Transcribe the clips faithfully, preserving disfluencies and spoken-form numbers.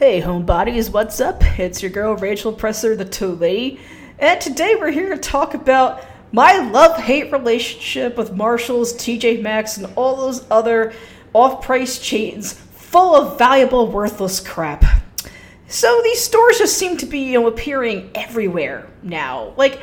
Hey homebodies, what's up? It's your girl Rachel Presser, the Toe Lady, and today we're here to talk about my love-hate relationship with Marshalls, T J Maxx, and all those other off-price chains full of valuable, worthless crap. So these stores just seem to be, you know, appearing everywhere now. Like,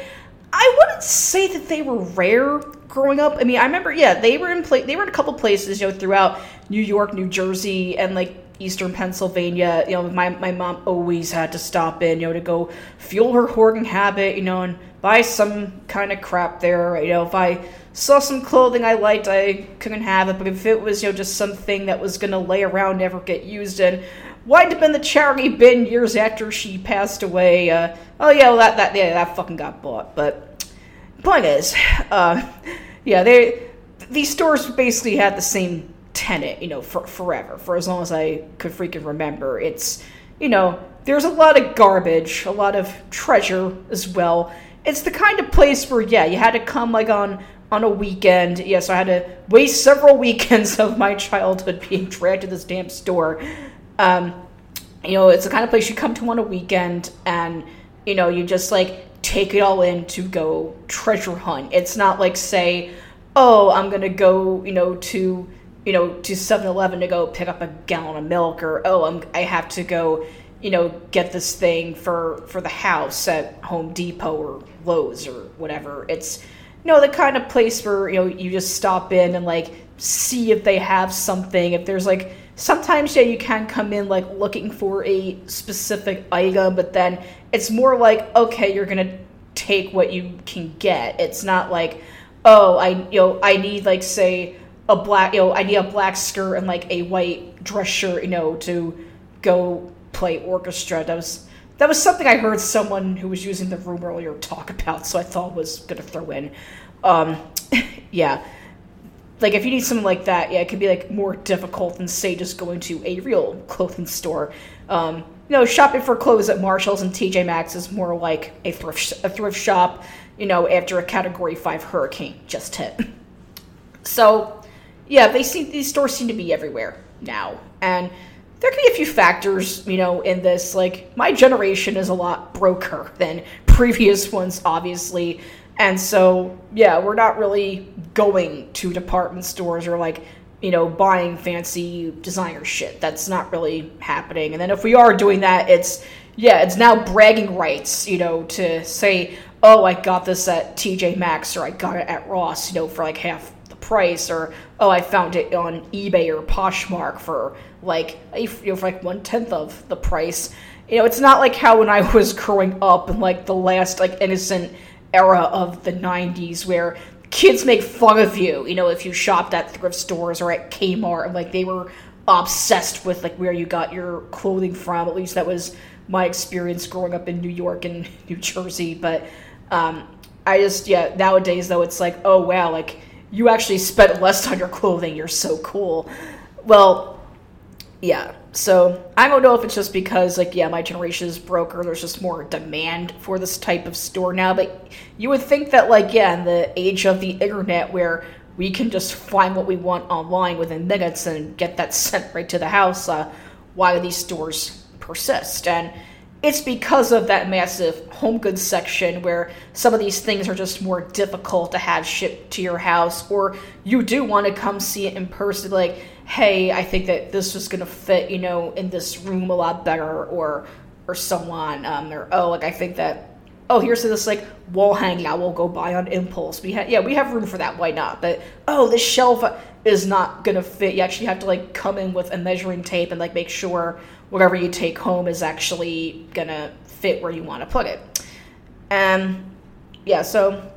I wouldn't say that they were rare growing up. I mean, I remember, yeah, they were in pla- they were in a couple places, you know, throughout New York, New Jersey, and like Eastern Pennsylvania. You know, my, my mom always had to stop in, you know, to go fuel her hoarding habit, you know, and buy some kind of crap there. You know, if I saw some clothing I liked, I couldn't have it, but if it was, you know, just something that was going to lay around, never get used, and wind up in the charity bin years after she passed away, uh, oh yeah, well that, that, yeah, that fucking got bought. But point is, uh, yeah, they, these stores basically had the same tenet, you know, for, forever, for as long as I could freaking remember. It's, you know, there's a lot of garbage, a lot of treasure as well. It's the kind of place where, yeah, you had to come, like, on, on a weekend. Yeah, so I had to waste several weekends of my childhood being dragged to this damn store. Um, you know, it's the kind of place you come to on a weekend, and, you know, you just, like, take it all in to go treasure hunt. It's not like, say, oh, I'm gonna go, you know, to, you know, to seven eleven to go pick up a gallon of milk, or, oh, I'm, I have to go, you know, get this thing for, for the house at Home Depot or Lowe's or whatever. It's, you know, the kind of place where, you know, you just stop in and, like, see if they have something. If there's, like, sometimes, yeah, you can come in, like, looking for a specific item, but then it's more like, okay, you're gonna take what you can get. It's not like, oh, I, you know, I need, like, say, a black, you know, I need a black skirt and, like, a white dress shirt, you know, to go play orchestra. That was that was something I heard someone who was using the room earlier talk about, so I thought was gonna throw in. Um, yeah. Like, if you need something like that, yeah, it could be, like, more difficult than, say, just going to a real clothing store. Um, you know, shopping for clothes at Marshalls and T J Maxx is more like a thrift, a thrift shop, you know, after a Category five hurricane just hit. So, yeah, they seem, these stores seem to be everywhere now, and there can be a few factors, you know, in this. Like, my generation is a lot broker than previous ones, obviously. And so, yeah, we're not really going to department stores or, like, you know, buying fancy designer shit. That's not really happening. And then if we are doing that, it's, yeah, it's now bragging rights, you know, to say, oh, I got this at T J Maxx, or I got it at Ross, you know, for, like, half price, or, oh, I found it on eBay or Poshmark for, like, you know, for, like, one-tenth of the price. You know, it's not like how when I was growing up in, like, the last, like, innocent era of the nineties where kids make fun of you, you know, if you shopped at thrift stores or at Kmart, and, like, they were obsessed with, like, where you got your clothing from. At least that was my experience growing up in New York and New Jersey. But, um, I just, yeah, nowadays, though, it's like, oh, wow, like, you actually spent less on your clothing. You're so cool. Well, yeah. So I don't know if it's just because, like, yeah, my generation is broker. There's just more demand for this type of store now. But you would think that, like, yeah, in the age of the internet where we can just find what we want online within minutes and get that sent right to the house, uh, why these stores persist. And it's because of that massive HomeGoods section where some of these things are just more difficult to have shipped to your house, or you do want to come see it in person, like, hey, I think that this is going to fit, you know, in this room a lot better, or or someone, um, or, oh, like, I think that, oh, here's this, like, wall hanging I will go buy on impulse. We ha- yeah, we have room for that, why not? But, oh, this shelf is not going to fit. You actually have to, like, come in with a measuring tape and, like, make sure whatever you take home is actually going to fit where you want to put it. Um, yeah, so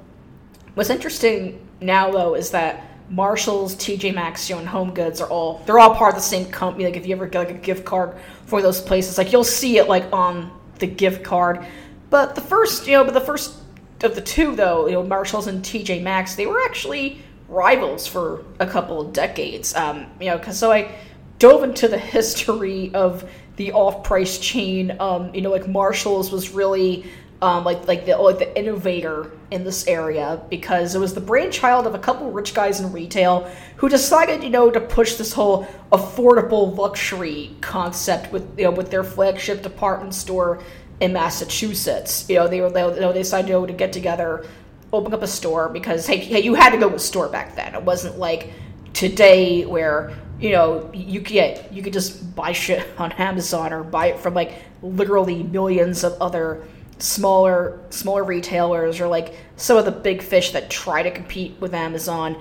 what's interesting now, though, is that Marshalls, T J Maxx, you know, and HomeGoods are all, they're all part of the same company. Like, if you ever get, like, a gift card for those places, like, you'll see it, like, on the gift card. But the first, you know, but the first of the two, though, you know, Marshalls and T J Maxx, they were actually rivals for a couple of decades. Um, you know, because so I dove into the history of the off-price chain. Um, you know, like, Marshalls was really um, like like the like the innovator in this area, because it was the brainchild of a couple rich guys in retail who decided, you know, to push this whole affordable luxury concept with, you know, with their flagship department store in Massachusetts. You know, they were they, you know, they decided, you know, to get together, open up a store, because hey, you had to go to a store back then. It wasn't like today where, you know, you get you could just buy shit on Amazon or buy it from like literally millions of other smaller smaller retailers, or like some of the big fish that try to compete with Amazon.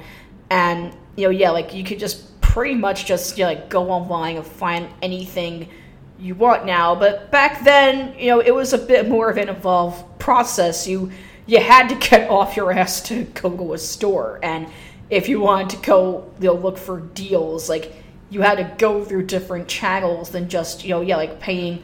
And, you know, yeah, like you could just pretty much just, you know, like go online and find anything you want now. But back then, you know, it was a bit more of an involved process. You you had to get off your ass to go to a store, and if you wanted to go, you know, look for deals, like, you had to go through different channels than just, you know, yeah, like paying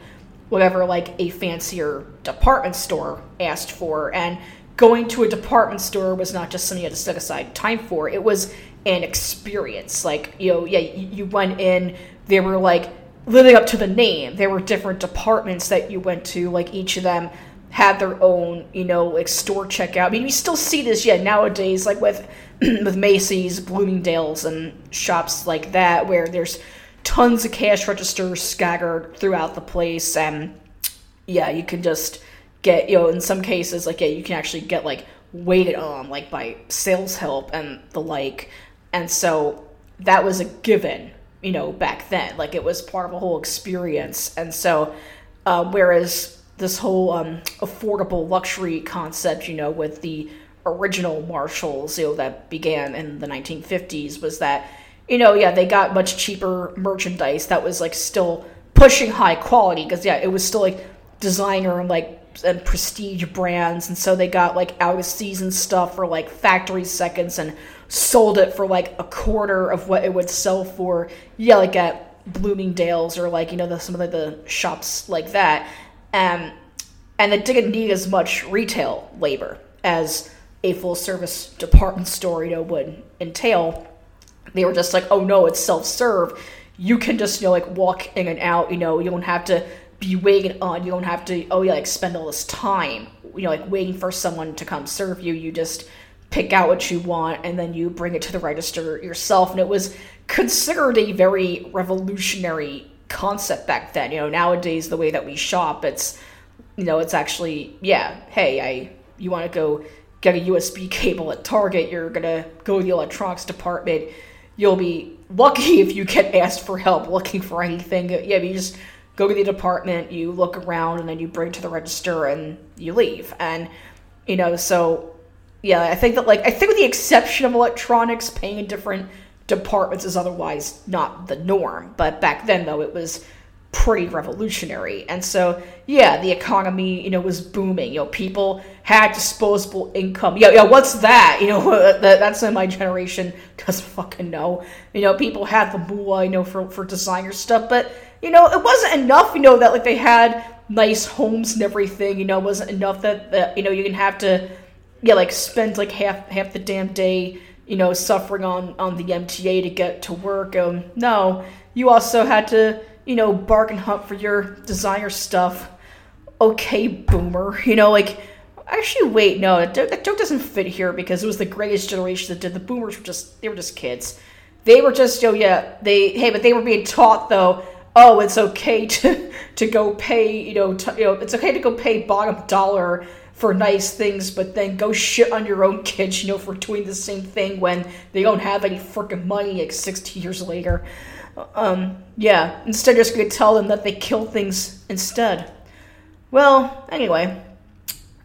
whatever, like, a fancier department store asked for. And going to a department store was not just something you had to set aside time for. It was an experience. Like, you know, yeah, you went in, they were, like, living up to the name. There were different departments that you went to, like, each of them had their own, you know, like, store checkout. I mean, we still see this, yeah, nowadays, like, with with Macy's, Bloomingdale's, and shops like that, where there's tons of cash registers scattered throughout the place, and, yeah, you can just get, you know, in some cases, like, yeah, you can actually get, like, waited on, like, by sales help and the like, and so that was a given, you know, back then. Like, it was part of a whole experience, and so, uh, whereas this whole um, affordable luxury concept, you know, with the original Marshalls, you know, that began in the nineteen fifties, was that, you know, yeah, they got much cheaper merchandise that was, like, still pushing high quality, because, yeah, it was still, like, designer and, like, and prestige brands, and so they got, like, out-of-season stuff for, like, factory seconds and sold it for, like, a quarter of what it would sell for, yeah, like, at Bloomingdale's or, like, you know, the, some of the, the shops like that. Um, and it didn't need as much retail labor as a full-service department store, you know, would entail. They were just like, oh, no, it's self-serve. You can just, you know, like, walk in and out, you know. You don't have to be waiting on. You don't have to, oh, yeah, like, spend all this time, you know, like, waiting for someone to come serve you. You just pick out what you want, and then you bring it to the register yourself. And it was considered a very revolutionary concept back then. You know, nowadays the way that we shop, it's, you know, it's actually, yeah, hey, I you want to go get a U S B cable at Target, you're gonna go to the electronics department, you'll be lucky if you get asked for help looking for anything. Yeah, you just go to the department, you look around, and then you bring it to the register and you leave. And, you know, so yeah, I think that, like, I think with the exception of electronics, paying in different departments is otherwise not the norm. But back then, though, it was pretty revolutionary. And so, yeah, the economy, you know, was booming. You know, people had disposable income. Yeah, yeah, what's that? You know, that's in my generation doesn't fucking know. You know, people had the moolah, you know, for, for designer stuff. But, you know, it wasn't enough, you know, that, like, they had nice homes and everything. You know, it wasn't enough that, that you know, you didn't have to, yeah, like, spend, like, half half the damn day, you know, suffering on, on the M T A to get to work. Um, no, you also had to, you know, bargain hunt for your designer stuff. Okay, boomer. You know, like, actually, wait, no, that joke doesn't fit here, because it was the greatest generation that did. The boomers were just, they were just kids. They were just, oh, yeah, they, hey, but they were being taught, though, oh, it's okay to, to go pay, you know, t- you know, it's okay to go pay bottom dollar for nice things, but then go shit on your own kids, you know, for doing the same thing when they don't have any freaking money, like, sixty years later. Um, yeah, instead you're just gonna tell them that they kill things instead. Well, anyway,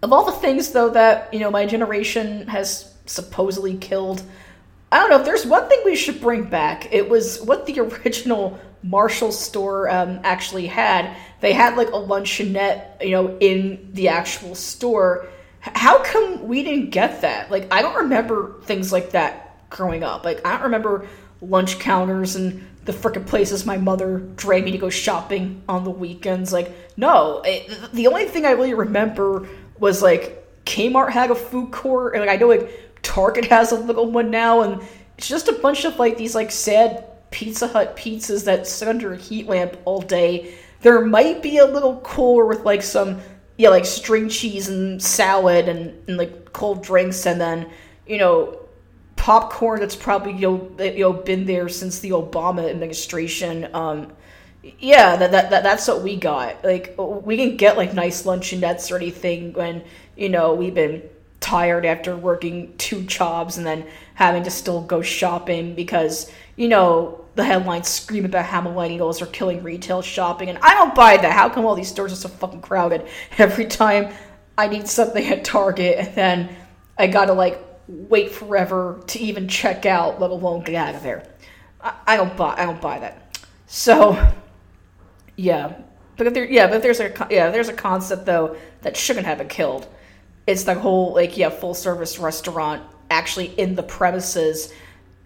of all the things, though, that, you know, my generation has supposedly killed, I don't know, if there's one thing we should bring back, it was what the original Marshall store um, actually had. They had, like, a luncheonette, you know, in the actual store. H- how come we didn't get that? Like, I don't remember things like that growing up. Like, I don't remember lunch counters and the frickin' places my mother dragged me to go shopping on the weekends. Like, no. It, the only thing I really remember was, like, Kmart had a food court, and, like, I know, like, Target has a little one now, and it's just a bunch of, like, these, like, sad Pizza Hut pizzas that sit under a heat lamp all day. There might be a little cooler with, like, some yeah, like string cheese and salad and, and like cold drinks, and then, you know, popcorn that's probably, you know, you know been there since the Obama administration. Um, yeah, that, that that that's what we got. Like, we can get like nice luncheonettes or anything when, you know, we've been tired after working two jobs and then having to still go shopping because, you know, the headlines scream about how millennials are killing retail shopping, and I don't buy that. How come all these stores are so fucking crowded? Every time I need something at Target, and then I gotta, like, wait forever to even check out, let alone get out of there. I, I don't buy I don't buy that. So, yeah. But if, there, yeah, but if there's a yeah, if there's a concept, though, that shouldn't have been killed, it's the whole, like, yeah, full-service restaurant actually in the premises.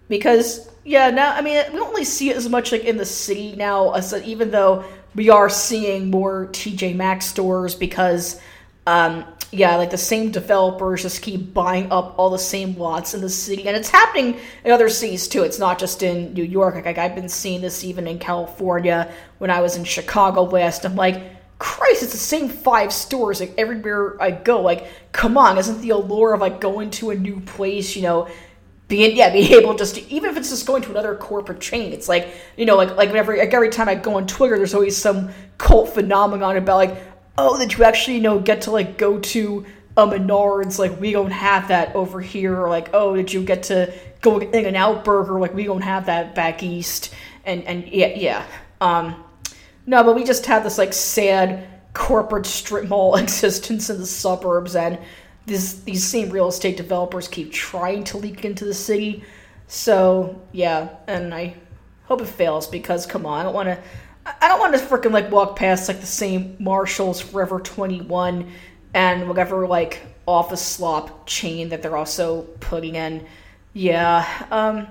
Because, yeah, now, I mean, we don't really see it as much, like, in the city now, so even though we are seeing more T J Maxx stores because, um, yeah, like, the same developers just keep buying up all the same lots in the city. And it's happening in other cities, too. It's not just in New York. Like, I've been seeing this even in California when I was in Chicago last. I'm like, Christ, it's the same five stores, like, everywhere I go. Like, come on, isn't the allure of, like, going to a new place, you know, Being, yeah, being able just to, even if it's just going to another corporate chain, it's like, you know, like, like every, like every time I go on Twitter, there's always some cult phenomenon about, like, oh, did you actually, you know, get to, like, go to a Menards? Like, we don't have that over here. Or, like, oh, did you get to go to In-N-Out Burger? Like, we don't have that back east. And, and yeah, yeah. Um, no, but we just have this, like, sad corporate strip mall existence in the suburbs, and This, these same real estate developers keep trying to leak into the city. So, yeah, and I hope it fails because, come on, I don't want to, I don't want to freaking, like, walk past, like, the same Marshalls, Forever twenty-one, and whatever, like, office slop chain that they're also putting in. Yeah, um,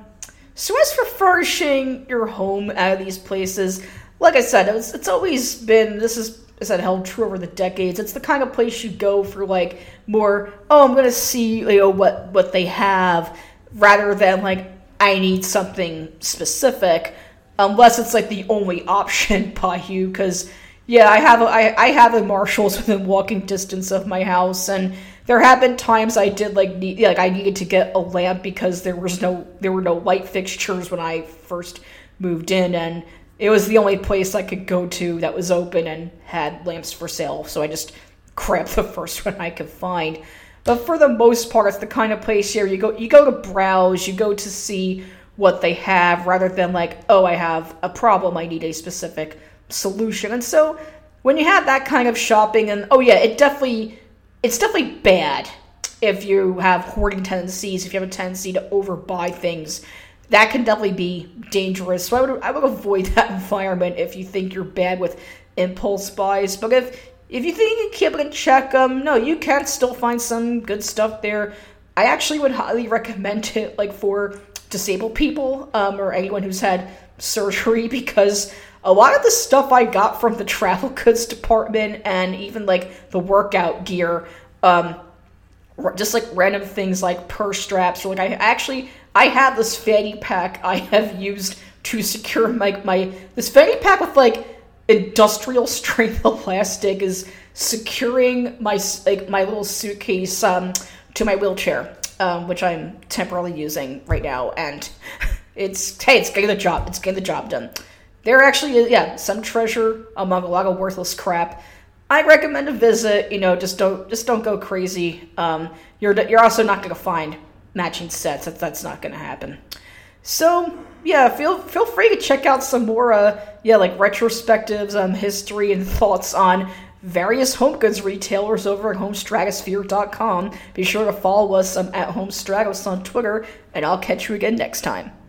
so as for furnishing your home out of these places, like I said, it's, it's always been, this is, is that held true over the decades. It's the kind of place you go for, like, more, oh, I'm going to see, you know, what, what they have, rather than, like, I need something specific, unless it's, like, the only option by you, because, yeah, I have a, I, I have a Marshalls within walking distance of my house, and there have been times I did, like, need, like, I needed to get a lamp because there was no, there were no light fixtures when I first moved in, and it was the only place I could go to that was open and had lamps for sale, so I just grabbed the first one I could find. But for the most part, it's the kind of place here you go you go to browse, you go to see what they have, rather than, like, oh, I have a problem, I need a specific solution. And so when you have that kind of shopping, and oh yeah, it definitely it's definitely bad if you have hoarding tendencies, if you have a tendency to overbuy things. That can definitely be dangerous. So I would I would avoid that environment if you think you're bad with impulse buys. But if if you think you can keep it in check, um, no, you can still find some good stuff there. I actually would highly recommend it, like, for disabled people, um, or anyone who's had surgery, because a lot of the stuff I got from the travel goods department, and even, like, the workout gear, um, just, like, random things like purse straps, or, like, I actually, I have this fanny pack I have used to secure my, my, this fanny pack with, like, industrial strength elastic is securing my, like, my little suitcase, um, to my wheelchair, um, which I'm temporarily using right now, and it's, hey, it's getting the job, it's getting the job done. There actually is, yeah, some treasure among a lot of worthless crap. I recommend a visit, you know, just don't just don't go crazy. Um, you're you're also not going to find matching sets. That, that's not going to happen. So, yeah, feel feel free to check out some more, uh, yeah, like, retrospectives, um, history, and thoughts on various HomeGoods retailers over at Homestratosphere dot com. Be sure to follow us um, at Homestratos on Twitter, and I'll catch you again next time.